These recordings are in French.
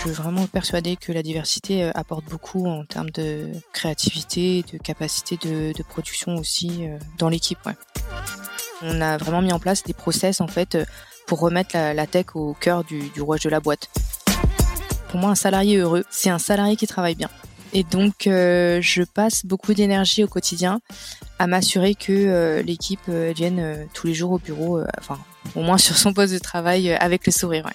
suis vraiment persuadée que la diversité apporte beaucoup en termes de créativité, de capacité de production aussi dans l'équipe. Ouais. On a vraiment mis en place des process en fait pour remettre la tech au cœur du rouage de la boîte. Pour moi, un salarié heureux, c'est un salarié qui travaille bien. Et donc, je passe beaucoup d'énergie au quotidien à m'assurer que l'équipe vienne tous les jours au bureau, enfin, au moins sur son poste de travail, avec le sourire. Ouais.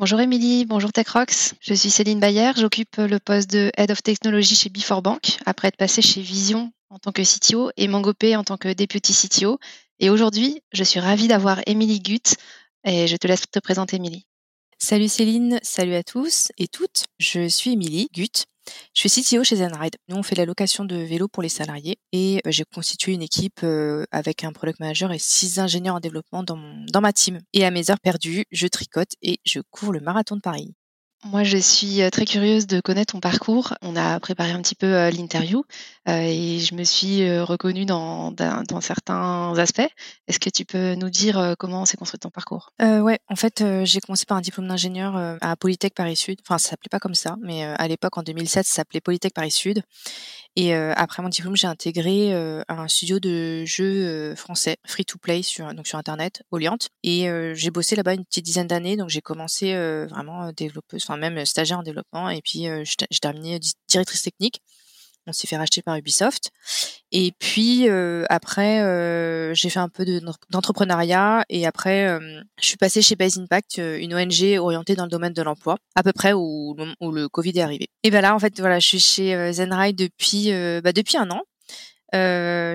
Bonjour Émilie, bonjour Tech Rocks. Je suis Céline Bayer, j'occupe le poste de Head of Technology chez BforBank, après être passée chez Vision en tant que CTO et Mangopay en tant que Deputy CTO. Et aujourd'hui, je suis ravie d'avoir Émilie Guth et je te laisse te présenter Émilie. Salut Céline, salut à tous et toutes. Je suis Émilie Guth, je suis CTO chez Zenride. Nous, on fait la location de vélos pour les salariés et j'ai constitué une équipe avec un product manager et 6 ingénieurs en développement dans ma team. Et à mes heures perdues, je tricote et je cours le marathon de Paris. Moi, je suis très curieuse de connaître ton parcours. On a préparé un petit peu l'interview et je me suis reconnue dans certains aspects. Est-ce que tu peux nous dire comment s'est construit ton parcours ? Ouais, en fait, j'ai commencé par un diplôme d'ingénieur à Polytech Paris-Sud. Enfin, ça s'appelait pas comme ça, mais à l'époque, en 2007, ça s'appelait Polytech Paris-Sud. Et après mon diplôme, j'ai intégré un studio de jeux français, free-to-play, sur Internet, Oliant. Et j'ai bossé là-bas une petite dizaine d'années, donc j'ai commencé vraiment développeuse, enfin même stagiaire en développement, et puis j'ai terminé directrice technique. On s'est fait racheter par Ubisoft. Et puis après, j'ai fait un peu d'entrepreneuriat. Et après, je suis passée chez Base Impact, une ONG orientée dans le domaine de l'emploi, à peu près où le Covid est arrivé. Et ben là, en fait, voilà, je suis chez Zenride depuis un an.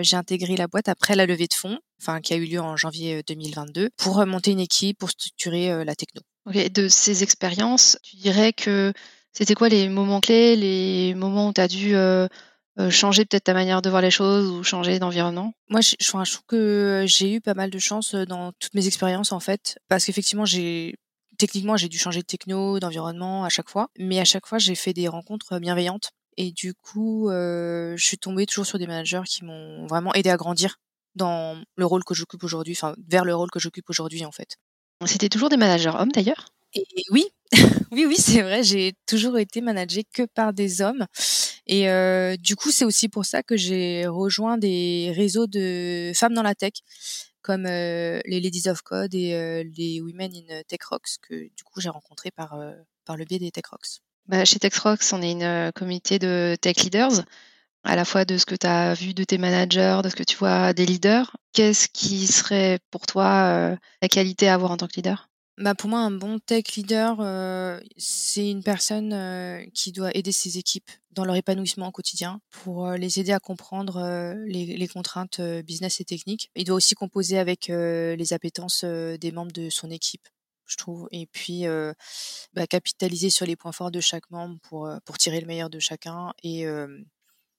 J'ai intégré la boîte après la levée de fonds, enfin qui a eu lieu en janvier 2022, pour monter une équipe, pour structurer la techno. Okay, de ces expériences, tu dirais que c'était quoi les moments clés, les moments où tu as dû changer peut-être ta manière de voir les choses ou changer d'environnement ? Moi, je trouve que j'ai eu pas mal de chance dans toutes mes expériences, en fait, parce qu'effectivement, techniquement, j'ai dû changer de techno, d'environnement à chaque fois, mais à chaque fois, j'ai fait des rencontres bienveillantes. Et du coup, je suis tombée toujours sur des managers qui m'ont vraiment aidée à grandir dans le rôle que j'occupe aujourd'hui, enfin, vers le rôle que j'occupe aujourd'hui, en fait. C'était toujours des managers hommes, d'ailleurs ? Et oui, oui, c'est vrai, j'ai toujours été managée que par des hommes. Et du coup, c'est aussi pour ça que j'ai rejoint des réseaux de femmes dans la tech, comme les Ladies of Code et les Women in Tech Rocks, que du coup, j'ai rencontrées par le biais des Tech Rocks. Bah, chez Tech Rocks, on est une communauté de tech leaders, à la fois de ce que tu as vu de tes managers, de ce que tu vois des leaders. Qu'est-ce qui serait pour toi la qualité à avoir en tant que leader ? Bah pour moi, un bon tech leader, c'est une personne qui doit aider ses équipes dans leur épanouissement au quotidien pour les aider à comprendre les contraintes business et techniques. Il doit aussi composer avec les appétences des membres de son équipe, je trouve. Et puis, capitaliser sur les points forts de chaque membre pour tirer le meilleur de chacun et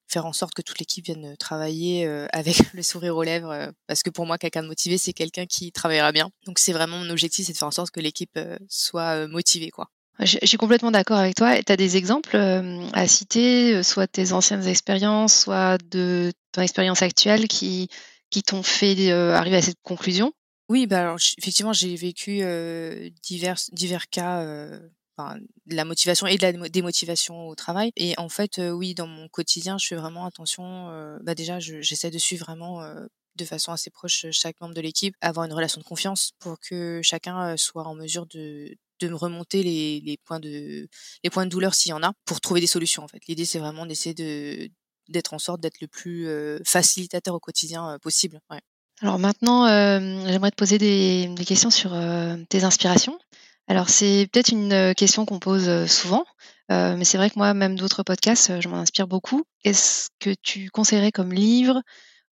faire en sorte que toute l'équipe vienne travailler avec le sourire aux lèvres, parce que pour moi, quelqu'un de motivé, c'est quelqu'un qui travaillera bien. Donc, c'est vraiment mon objectif, c'est de faire en sorte que l'équipe soit motivée, quoi. Je suis complètement d'accord avec toi. Tu as des exemples à citer, soit tes anciennes expériences, soit de ton expérience actuelle qui t'ont fait arriver à cette conclusion ? Oui, bah alors, effectivement, j'ai vécu divers cas... Enfin, de la motivation et de la démotivation au travail. Et en fait, oui, dans mon quotidien, je fais vraiment attention. Déjà, j'essaie de suivre vraiment de façon assez proche chaque membre de l'équipe, avoir une relation de confiance pour que chacun soit en mesure de me remonter les points de douleur s'il y en a, pour trouver des solutions, en fait. L'idée, c'est vraiment d'essayer d'être en sorte d'être le plus facilitateur au quotidien possible. Ouais. Alors maintenant, j'aimerais te poser des questions sur tes inspirations. Alors, c'est peut-être une question qu'on pose souvent, mais c'est vrai que moi, même d'autres podcasts, je m'en inspire beaucoup. Qu'est-ce que tu conseillerais comme livre ?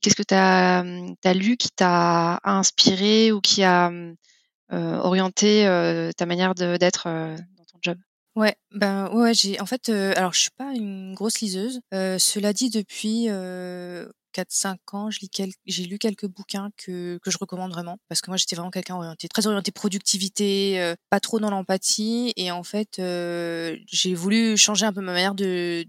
Qu'est-ce que tu as lu qui t'a inspiré ou qui a orienté ta manière d'être dans ton job ? Ouais, j'ai en fait, alors je suis pas une grosse liseuse. Cela dit, depuis 4-5 ans, j'ai lu quelques bouquins que je recommande vraiment, parce que moi j'étais vraiment quelqu'un très orienté productivité, pas trop dans l'empathie, et en fait j'ai voulu changer un peu ma manière de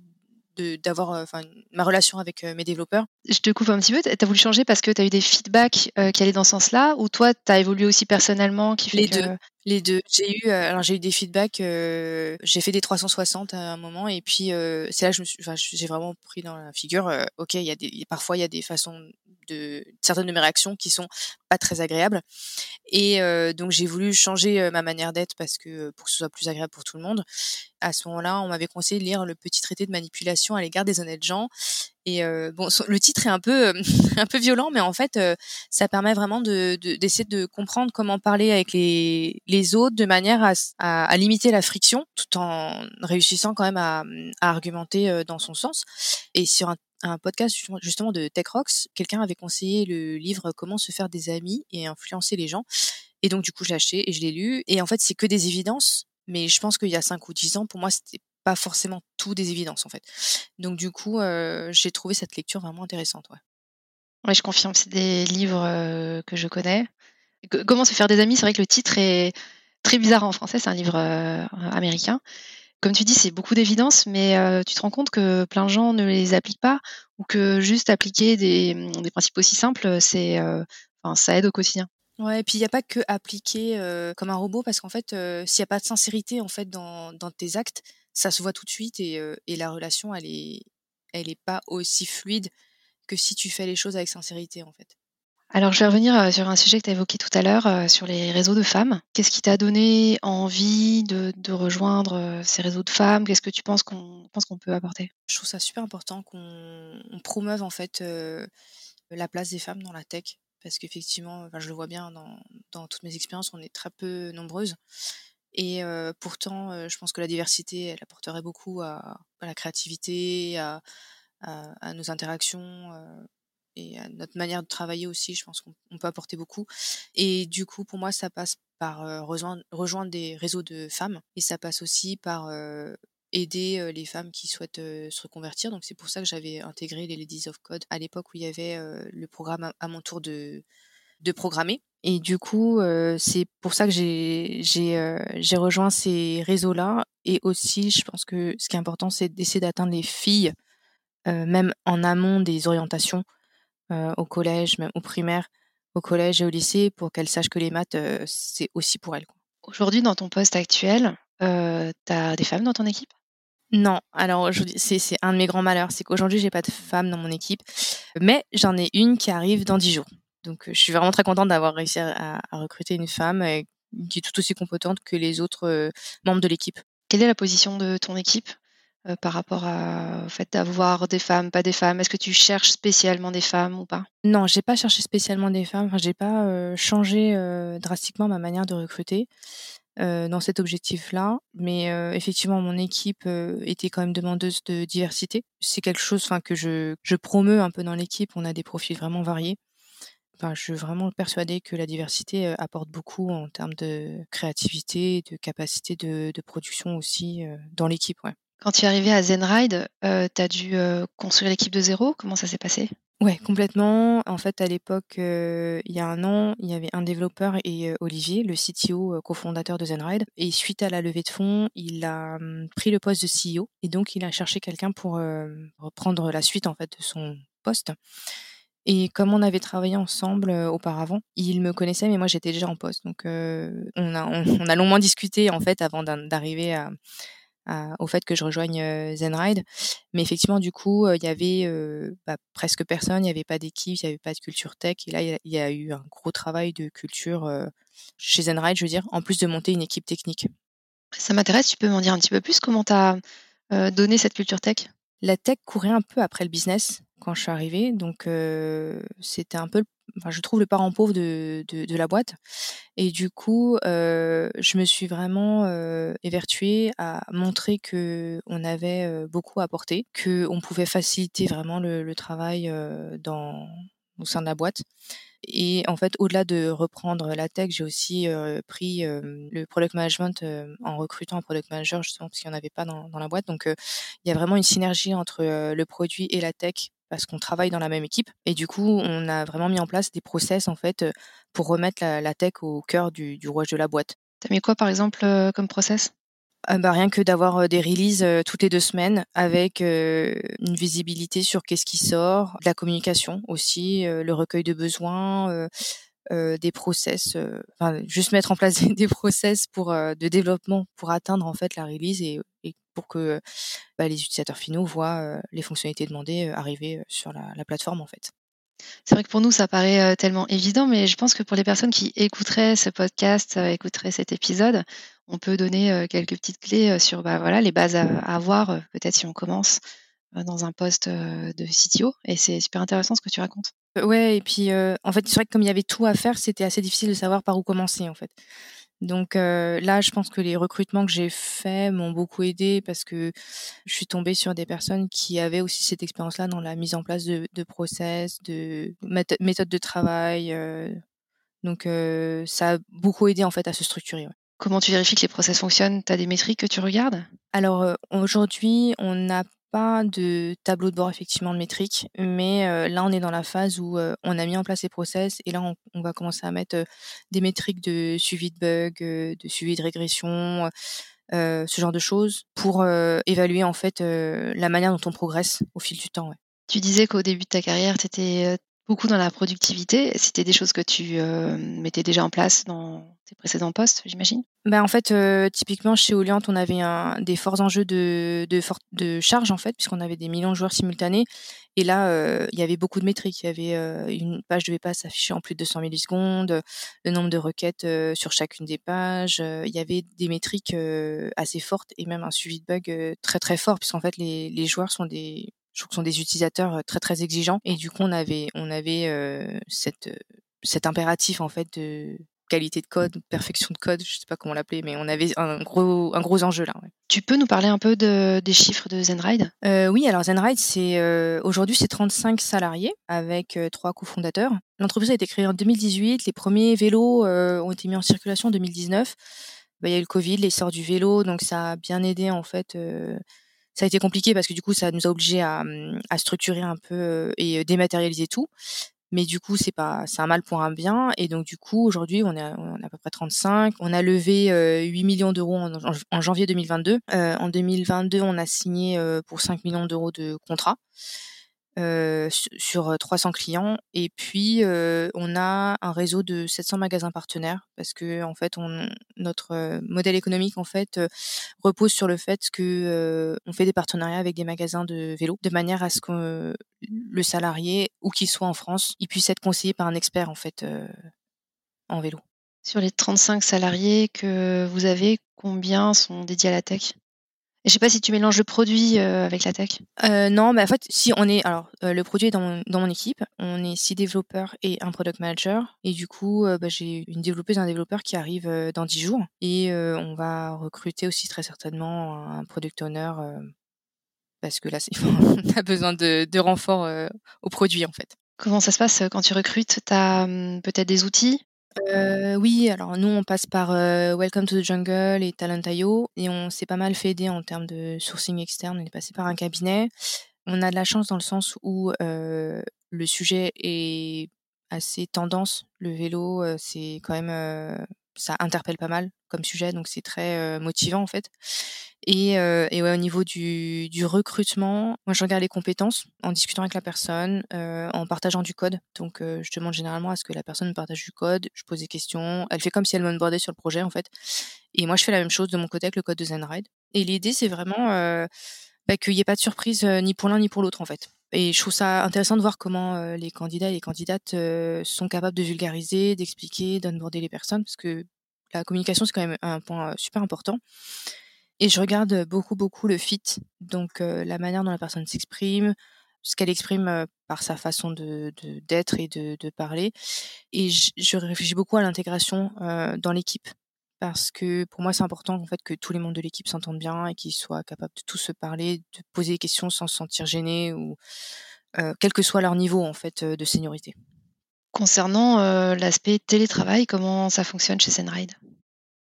d'avoir ma relation avec mes développeurs. Je te coupe un petit peu, t'as voulu changer parce que t'as eu des feedbacks qui allaient dans ce sens-là, ou toi t'as évolué aussi personnellement qui fait les que... Les deux. J'ai eu des feedbacks, j'ai fait des 360 à un moment, et puis c'est là que j'ai vraiment pris dans la figure, ok, parfois il y a des façons de certaines de mes réactions qui sont pas très agréables, et donc j'ai voulu changer ma manière d'être parce que pour que ce soit plus agréable pour tout le monde. À ce moment-là, on m'avait conseillé de lire le petit traité de manipulation à l'égard des honnêtes gens. Et bon, le titre est un peu violent, mais en fait, ça permet vraiment d'essayer de comprendre comment parler avec les autres de manière à limiter la friction, tout en réussissant quand même à argumenter dans son sens. Et sur un podcast justement de Tech Rocks, quelqu'un avait conseillé le livre « Comment se faire des amis et influencer les gens ». Et donc du coup, je l'ai acheté et je l'ai lu. Et en fait, c'est que des évidences, mais je pense qu'il y a 5 ou 10 ans, pour moi, c'était pas forcément tout des évidences en fait. Donc du coup, j'ai trouvé cette lecture vraiment intéressante. Ouais, je confirme, c'est des livres que je connais. Comment se faire des amis, c'est vrai que le titre est très bizarre en français, c'est un livre américain. Comme tu dis, c'est beaucoup d'évidences, mais tu te rends compte que plein de gens ne les appliquent pas, ou que juste appliquer des principes aussi simples, c'est, ça aide au quotidien. Ouais, et puis il n'y a pas que appliquer comme un robot, parce qu'en fait, s'il n'y a pas de sincérité en fait dans tes actes, ça se voit tout de suite et la relation, elle est pas aussi fluide que si tu fais les choses avec sincérité, en fait. Alors, je vais revenir sur un sujet que tu as évoqué tout à l'heure, sur les réseaux de femmes. Qu'est-ce qui t'a donné envie de rejoindre ces réseaux de femmes ? Qu'est-ce que tu penses qu'on peut apporter ? Je trouve ça super important qu'on promeuve, en fait, la place des femmes dans la tech. Parce qu'effectivement, je le vois bien dans toutes mes expériences, on est très peu nombreuses. Et pourtant, je pense que la diversité, elle apporterait beaucoup à la créativité, à nos interactions et à notre manière de travailler aussi. Je pense qu'on peut apporter beaucoup. Et du coup, pour moi, ça passe par rejoindre des réseaux de femmes. Et ça passe aussi par aider les femmes qui souhaitent se reconvertir. Donc, c'est pour ça que j'avais intégré les Ladies of Code à l'époque où il y avait le programme à mon tour de programmer. Et du coup, c'est pour ça que j'ai rejoint ces réseaux-là. Et aussi, je pense que ce qui est important, c'est d'essayer d'atteindre les filles, même en amont des orientations au collège, même au primaire, au collège et au lycée, pour qu'elles sachent que les maths, c'est aussi pour elles, quoi. Aujourd'hui, dans ton poste actuel, t'as des femmes dans ton équipe ? Non, alors c'est un de mes grands malheurs, c'est qu'aujourd'hui, j'ai pas de femmes dans mon équipe, mais j'en ai une qui arrive dans 10 jours. Donc, je suis vraiment très contente d'avoir réussi à recruter une femme qui est tout aussi compétente que les autres membres de l'équipe. Quelle est la position de ton équipe par rapport au fait d'avoir des femmes, pas des femmes ? Est-ce que tu cherches spécialement des femmes ou pas ? Non, j'ai pas cherché spécialement des femmes. Enfin, j'ai pas changé drastiquement ma manière de recruter dans cet objectif-là. Mais effectivement, mon équipe était quand même demandeuse de diversité. C'est quelque chose que je promeus un peu dans l'équipe. On a des profils vraiment variés. Enfin, je suis vraiment persuadée que la diversité apporte beaucoup en termes de créativité, de capacité de production aussi dans l'équipe. Ouais. Quand tu es arrivée à Zenride, tu as dû construire l'équipe de zéro. Comment ça s'est passé ? Ouais, complètement. En fait, à l'époque, il y a un an, il y avait un développeur et Olivier, le CTO, cofondateur de Zenride. Et suite à la levée de fonds, il a pris le poste de CEO. Et donc, il a cherché quelqu'un pour reprendre la suite en fait, de son poste. Et comme on avait travaillé ensemble auparavant, il me connaissait, mais moi j'étais déjà en poste. Donc on a longuement discuté en fait avant d'arriver au fait que je rejoigne Zenride. Mais effectivement, du coup, il y avait presque personne, il n'y avait pas d'équipe, il n'y avait pas de culture tech. Et là, il y a eu un gros travail de culture chez Zenride, je veux dire, en plus de monter une équipe technique. Ça m'intéresse, tu peux m'en dire un petit peu plus, comment tu as donné cette culture tech ? La tech courait un peu après le business quand je suis arrivée, donc c'était un peu, je trouve, le parent pauvre de la boîte. Et du coup, je me suis vraiment évertuée à montrer qu'on avait beaucoup à apporter, qu'on pouvait faciliter vraiment le travail au sein de la boîte. Et en fait, au-delà de reprendre la tech, j'ai aussi pris le product management en recrutant un product manager, justement, parce qu'il n'y en avait pas dans la boîte. Donc, il y a vraiment une synergie entre le produit et la tech, parce qu'on travaille dans la même équipe. Et du coup, on a vraiment mis en place des process, en fait, pour remettre la tech au cœur du rouage de la boîte. T'as mis quoi, par exemple, comme process ? Rien que d'avoir des releases toutes les 2 semaines avec une visibilité sur qu'est-ce qui sort, de la communication aussi, le recueil de besoins, des process, enfin, juste mettre en place des process pour de développement pour atteindre en fait la release et pour que les utilisateurs finaux voient les fonctionnalités demandées arriver sur la plateforme en fait. C'est vrai que pour nous, ça paraît tellement évident, mais je pense que pour les personnes qui écouteraient ce podcast, écouteraient cet épisode, on peut donner quelques petites clés sur les bases à avoir, peut-être si on commence dans un poste de CTO. Et c'est super intéressant ce que tu racontes. Ouais, et puis en fait, c'est vrai que comme il y avait tout à faire, c'était assez difficile de savoir par où commencer en fait. Donc là, je pense que les recrutements que j'ai faits m'ont beaucoup aidée parce que je suis tombée sur des personnes qui avaient aussi cette expérience-là dans la mise en place de process, de méthodes de travail. Donc ça a beaucoup aidé en fait à se structurer. Ouais. Comment tu vérifies que les process fonctionnent ? Tu as des métriques que tu regardes ? Alors aujourd'hui, on n'a pas de tableau de bord effectivement de métriques, mais là on est dans la phase où on a mis en place les process et là on va commencer à mettre des métriques de suivi de bugs, de suivi de régression, ce genre de choses pour évaluer en fait la manière dont on progresse au fil du temps. Ouais. Tu disais qu'au début de ta carrière, tu étais beaucoup dans la productivité. C'était des choses que tu mettais déjà en place dans tes précédents postes, j'imagine ? En fait, typiquement, chez Oliant, on avait des forts enjeux de charge, en fait, puisqu'on avait des millions de joueurs simultanés. Et là, il y avait beaucoup de métriques. Il y avait une page ne devait pas s'afficher en plus de 200 millisecondes, le nombre de requêtes sur chacune des pages. Il y avait des métriques assez fortes et même un suivi de bugs très, très fort, puisqu'en fait, les joueurs sont des utilisateurs très, très exigeants. Et du coup, on avait cet impératif, en fait, de qualité de code, perfection de code, je ne sais pas comment l'appeler, mais on avait un gros enjeu là. Ouais. Tu peux nous parler un peu des chiffres de Zenride ? Oui, alors Zenride, aujourd'hui, c'est 35 salariés avec 3 cofondateurs. L'entreprise a été créée en 2018, les premiers vélos ont été mis en circulation en 2019. Il y a eu le Covid, l'essor du vélo, donc ça a bien aidé en fait. Ça a été compliqué parce que du coup, ça nous a obligés à structurer un peu et dématérialiser tout. Mais du coup, c'est un mal pour un bien. Et donc, du coup, aujourd'hui, on a à peu près 35. On a levé 8 millions d'euros en janvier 2022. En 2022, on a signé pour 5 millions d'euros de contrats sur 300 clients. Et puis, on a un réseau de 700 magasins partenaires parce que, en fait, notre modèle économique, en fait, repose sur le fait que on fait des partenariats avec des magasins de vélo de manière à ce que le salarié, où qu'il soit en France, il puisse être conseillé par un expert en fait en vélo. Sur les 35 salariés que vous avez, combien sont dédiés à la tech ? Je ne sais pas si tu mélanges le produit avec la tech. Non, en fait, si on est, le produit est dans mon équipe. On est 6 développeurs et un product manager. Et du coup, j'ai une développeuse et un développeur qui arrivent dans 10 jours. Et on va recruter aussi très certainement un product owner parce que là, on a besoin de renforts au produit en fait. Comment ça se passe quand tu recrutes ? Tu as peut-être des outils ? Oui, alors nous on passe par Welcome to the Jungle et Talentio et on s'est pas mal fait aider en termes de sourcing externe, on est passé par un cabinet. On a de la chance dans le sens où le sujet est assez tendance, le vélo c'est quand même, ça interpelle pas mal comme sujet donc c'est très motivant en fait. Et ouais, au niveau du recrutement, moi je regarde les compétences en discutant avec la personne, en partageant du code. Donc je demande généralement à ce que la personne me partage du code, je pose des questions, elle fait comme si elle m'onboardait sur le projet en fait. Et moi je fais la même chose de mon côté avec le code de Zenride. Et l'idée c'est vraiment qu'il n'y ait pas de surprise ni pour l'un ni pour l'autre en fait. Et je trouve ça intéressant de voir comment les candidats et les candidates sont capables de vulgariser, d'expliquer, d'onboarder les personnes parce que la communication c'est quand même un point super important. Et je regarde beaucoup, beaucoup le fit, donc la manière dont la personne s'exprime, ce qu'elle exprime par sa façon d'être et de parler. Et je réfléchis beaucoup à l'intégration dans l'équipe, parce que pour moi, c'est important en fait, que tous les membres de l'équipe s'entendent bien et qu'ils soient capables de tous se parler, de poser des questions sans se sentir gênés, ou quel que soit leur niveau en fait, de seniorité. Concernant l'aspect télétravail, comment ça fonctionne chez Zenride ?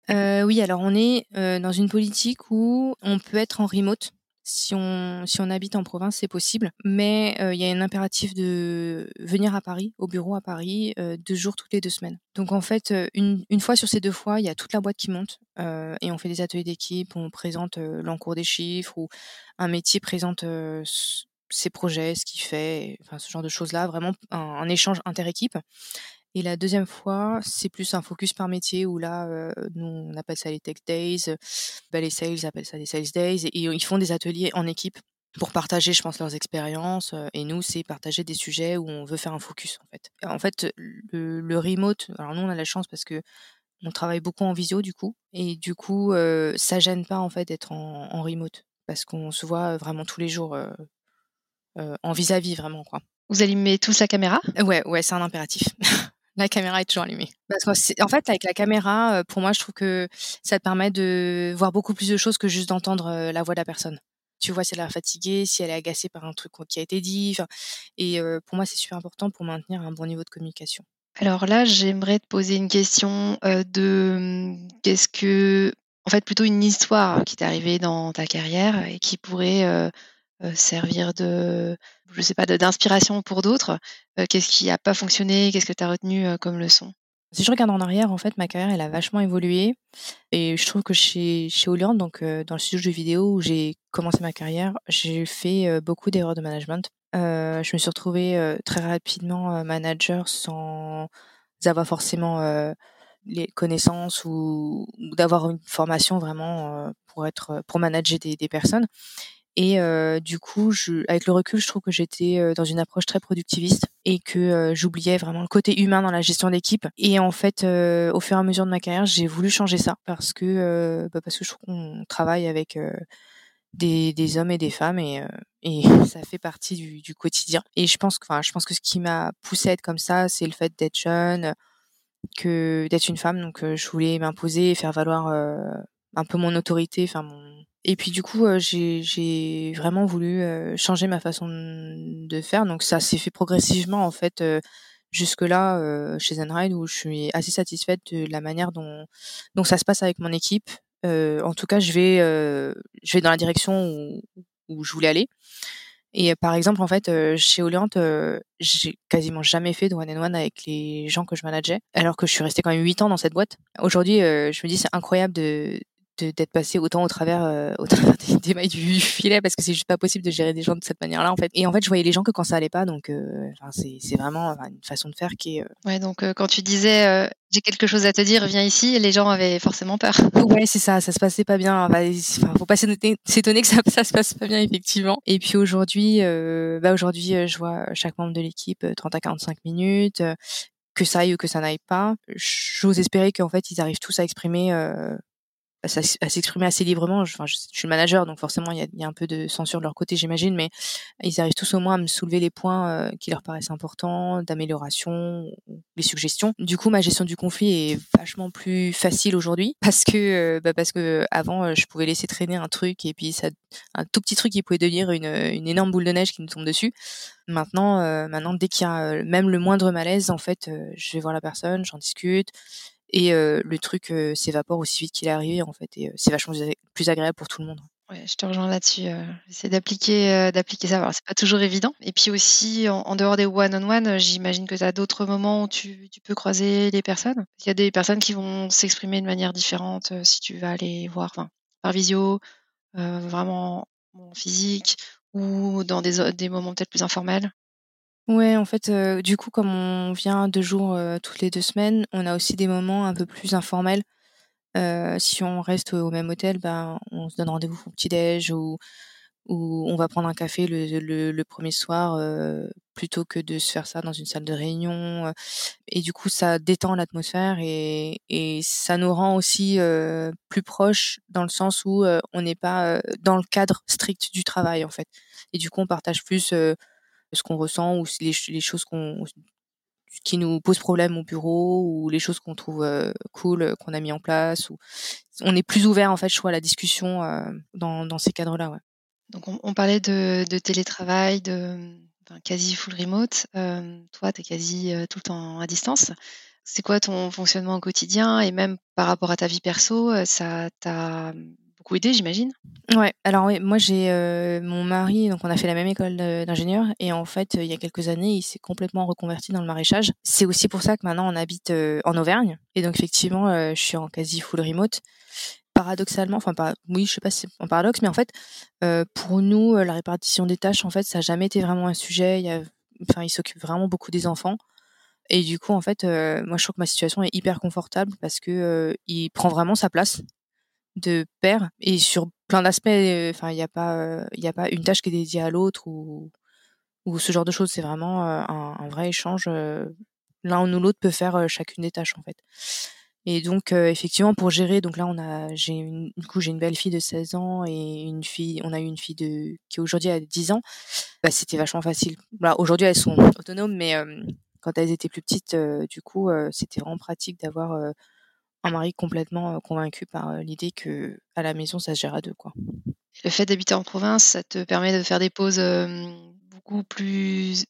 Oui, alors on est dans une politique où on peut être en remote Si on habite en province, c'est possible. Mais il y a un impératif de venir à Paris, au bureau à Paris, 2 jours toutes les 2 semaines. Donc en fait, une fois sur ces 2 fois, il y a toute la boîte qui monte et on fait des ateliers d'équipe, on présente l'encours des chiffres ou un métier présente ses projets, ce qu'il fait, enfin ce genre de choses-là. Vraiment un échange inter-équipe. Et la deuxième fois, c'est plus un focus par métier où là, nous on appelle ça les Tech Days, les sales appellent ça des Sales Days, et ils font des ateliers en équipe pour partager, je pense, leurs expériences. Et nous, c'est partager des sujets où on veut faire un focus, en fait. En fait, le remote, alors nous on a la chance parce que on travaille beaucoup en visio du coup, et du coup, ça gêne pas en fait d'être en remote parce qu'on se voit vraiment tous les jours en vis-à-vis vraiment quoi. Vous allumez tous la caméra ? Ouais, c'est un impératif. La caméra est toujours allumée. Parce que en fait, avec la caméra, pour moi, je trouve que ça te permet de voir beaucoup plus de choses que juste d'entendre la voix de la personne. Tu vois si elle est fatiguée, si elle est agacée par un truc qui a été dit. Et pour moi, c'est super important pour maintenir un bon niveau de communication. Alors là, j'aimerais te poser une question de qu'est-ce que... En fait, plutôt une histoire qui t'est arrivée dans ta carrière et qui pourrait... servir de, je sais pas, d'inspiration pour d'autres. Qu'est-ce qui n'a pas fonctionné ? Qu'est-ce que tu as retenu comme leçon ? Si je regarde en arrière, en fait, ma carrière, elle a vachement évolué. Et je trouve que chez Oliant, donc dans le studio de jeux vidéo où j'ai commencé ma carrière, j'ai fait beaucoup d'erreurs de management. Je me suis retrouvée très rapidement manager sans avoir forcément les connaissances ou d'avoir une formation vraiment pour manager des personnes. Et du coup, avec le recul, je trouve que j'étais dans une approche très productiviste et que j'oubliais vraiment le côté humain dans la gestion d'équipe. Et en fait, au fur et à mesure de ma carrière, j'ai voulu changer ça parce que je trouve qu'on travaille avec des hommes et des femmes et ça fait partie du quotidien. Et je pense que ce qui m'a poussée à être comme ça, c'est le fait d'être jeune, que d'être une femme. Donc, je voulais m'imposer et faire valoir un peu mon autorité, enfin mon... Et puis du coup, j'ai vraiment voulu changer ma façon de faire. Donc ça s'est fait progressivement en fait jusque-là chez Zenride où je suis assez satisfaite de la manière dont ça se passe avec mon équipe. En tout cas, je vais dans la direction où je voulais aller. Et par exemple, en fait, chez Oliant, j'ai quasiment jamais fait de one-on-one avec les gens que je manageais, alors que je suis restée quand même 8 ans dans cette boîte. Aujourd'hui, je me dis c'est incroyable d'être passé autant au travers des mailles du filet parce que c'est juste pas possible de gérer des gens de cette manière-là en fait. Et en fait je voyais les gens que quand ça allait pas, donc c'est vraiment une façon de faire qui est... Ouais, donc quand tu disais j'ai quelque chose à te dire, viens ici, les gens avaient forcément peur. Ouais, c'est ça se passait pas bien. Enfin, faut pas s'étonner que ça se passe pas bien effectivement. Et puis aujourd'hui je vois chaque membre de l'équipe 30 à 45 minutes, que ça aille ou que ça n'aille pas. J'ose espérer qu'en fait ils arrivent tous à exprimer à s'exprimer assez librement. Enfin, je suis le manager, donc forcément, il y a un peu de censure de leur côté, j'imagine, mais ils arrivent tous au moins à me soulever les points qui leur paraissent importants, d'amélioration, les suggestions. Du coup, ma gestion du conflit est vachement plus facile aujourd'hui parce que avant, je pouvais laisser traîner un truc et puis un tout petit truc qui pouvait devenir une énorme boule de neige qui nous tombe dessus. Maintenant, dès qu'il y a même le moindre malaise, en fait, je vais voir la personne, j'en discute. Et le truc s'évapore aussi vite qu'il est arrivé, en fait. Et c'est vachement plus agréable pour tout le monde. Ouais, je te rejoins là-dessus. J'essaie d'appliquer ça. Alors, c'est pas toujours évident. Et puis aussi, en dehors des one-on-one, j'imagine que tu as d'autres moments où tu peux croiser les personnes. Il y a des personnes qui vont s'exprimer de manière différente si tu vas les voir par visio, vraiment en physique, ou dans des moments peut-être plus informels. Ouais, en fait, du coup, comme on vient 2 jours toutes les 2 semaines, on a aussi des moments un peu plus informels. Si on reste au même hôtel, on se donne rendez-vous pour petit-déj ou on va prendre un café le premier soir plutôt que de se faire ça dans une salle de réunion. Et du coup, ça détend l'atmosphère et ça nous rend aussi plus proches dans le sens où on n'est pas dans le cadre strict du travail, en fait. Et du coup, on partage plus... ce qu'on ressent ou les choses qui nous posent problème au bureau ou les choses qu'on trouve cool, qu'on a mis en place. On est plus ouvert, en fait, je crois, à la discussion dans ces cadres-là. Ouais. Donc, on parlait de télétravail, de quasi full remote. Toi, tu es quasi tout le temps à distance. C'est quoi ton fonctionnement au quotidien et même par rapport à ta vie perso, ça t'a beaucoup aidé, j'imagine. Ouais, alors oui, moi j'ai mon mari, donc on a fait la même école d'ingénieur, et en fait, il y a quelques années, il s'est complètement reconverti dans le maraîchage. C'est aussi pour ça que maintenant on habite en Auvergne, et donc effectivement, je suis en quasi full remote. Paradoxalement, oui, je sais pas si c'est un paradoxe, mais en fait, pour nous, la répartition des tâches, en fait, ça n'a jamais été vraiment un sujet. Il s'occupe vraiment beaucoup des enfants. Et du coup, en fait, moi, je trouve que ma situation est hyper confortable parce que il prend vraiment sa place de père. Et sur plein d'aspects, il n'y a pas une tâche qui est dédiée à l'autre ou ce genre de choses. C'est vraiment un vrai échange. L'un ou l'autre peut faire chacune des tâches, en fait. Et donc, effectivement, pour gérer, donc là, j'ai une belle fille de 16 ans et on a eu une fille qui aujourd'hui a 10 ans. Bah, c'était vachement facile. Voilà, aujourd'hui, elles sont autonomes, mais quand elles étaient plus petites, c'était vraiment pratique d'avoir un mari complètement convaincu par l'idée que à la maison, ça se gère à deux, quoi. Le fait d'habiter en province, ça te permet de faire des pauses beaucoup plus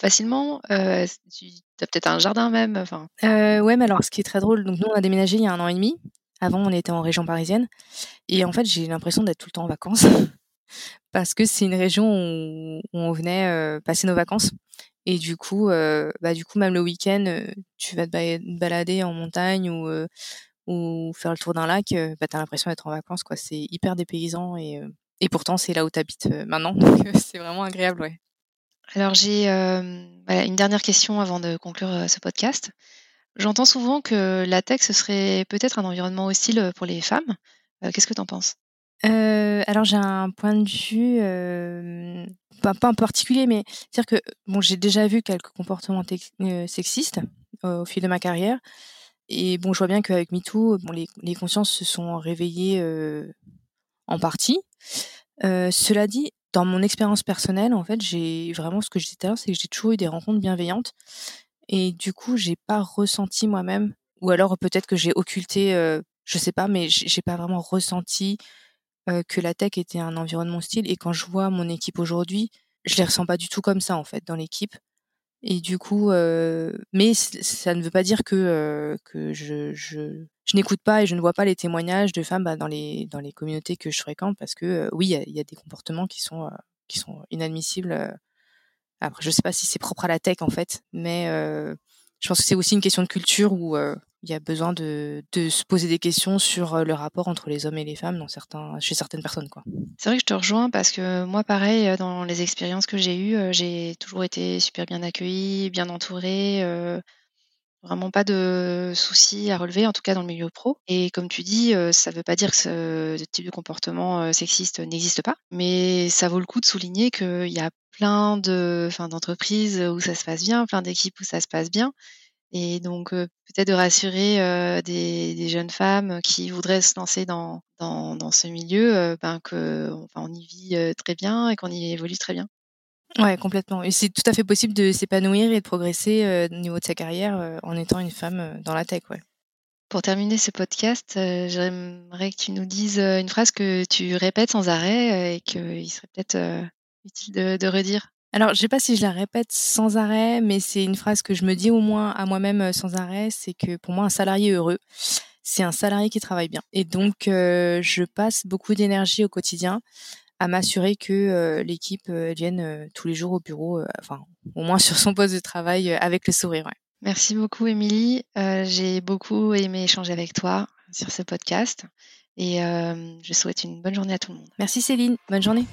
facilement, t'as peut-être un jardin même. Ouais, mais alors ce qui est très drôle, donc nous on a déménagé il y a 1 an et demi. Avant on était en région parisienne et en fait j'ai l'impression d'être tout le temps en vacances parce que c'est une région où on venait passer nos vacances et du coup même le week-end tu vas te balader en montagne ou faire le tour d'un lac, t'as l'impression d'être en vacances, quoi. C'est hyper dépaysant et pourtant c'est là où t'habites maintenant, donc c'est vraiment agréable, ouais. Alors j'ai une dernière question avant de conclure ce podcast. J'entends souvent que la tech, ce serait peut-être un environnement hostile pour les femmes. Qu'est-ce que tu en penses ? Alors j'ai un point de vue pas en particulier, mais c'est-à-dire que bon, j'ai déjà vu quelques comportements sexistes au fil de ma carrière. Et bon, je vois bien qu'avec MeToo, bon, les consciences se sont réveillées en partie. Cela dit, dans mon expérience personnelle, en fait, j'ai vraiment ce que je disais tout à l'heure, c'est que j'ai toujours eu des rencontres bienveillantes. Et du coup, j'ai pas ressenti moi-même, ou alors peut-être que j'ai occulté, je sais pas, mais j'ai pas vraiment ressenti que la tech était un environnement hostile. Et quand je vois mon équipe aujourd'hui, je les ressens pas du tout comme ça, en fait, dans l'équipe. Et du coup, mais ça ne veut pas dire que je n'écoute pas et je ne vois pas les témoignages de femmes dans les communautés que je fréquente, parce que oui, il y a des comportements qui sont inadmissibles. Après, je sais pas si c'est propre à la tech, en fait, mais je pense que c'est aussi une question de culture où il y a besoin de se poser des questions sur le rapport entre les hommes et les femmes chez certaines personnes, quoi. C'est vrai que je te rejoins parce que moi, pareil, dans les expériences que j'ai eues, j'ai toujours été super bien accueillie, bien entourée, vraiment pas de soucis à relever, en tout cas dans le milieu pro. Et comme tu dis, ça ne veut pas dire que ce type de comportement sexiste n'existe pas, mais ça vaut le coup de souligner qu'il y a plein d'entreprises où ça se passe bien, plein d'équipes où ça se passe bien. Et donc, peut-être de rassurer des jeunes femmes qui voudraient se lancer dans ce milieu, on y vit très bien et qu'on y évolue très bien. Ouais, complètement. Et c'est tout à fait possible de s'épanouir et de progresser au niveau de sa carrière en étant une femme dans la tech, ouais. Pour terminer ce podcast, j'aimerais que tu nous dises une phrase que tu répètes sans arrêt et qu'il serait peut-être utile de redire. Alors, je sais pas si je la répète sans arrêt, mais c'est une phrase que je me dis au moins à moi-même sans arrêt, c'est que pour moi, un salarié heureux, c'est un salarié qui travaille bien. Et donc, je passe beaucoup d'énergie au quotidien à m'assurer que l'équipe vienne tous les jours au bureau, au moins sur son poste de travail, avec le sourire. Ouais. Merci beaucoup, Émilie. J'ai beaucoup aimé échanger avec toi sur ce podcast et je souhaite une bonne journée à tout le monde. Merci, Céline. Bonne journée.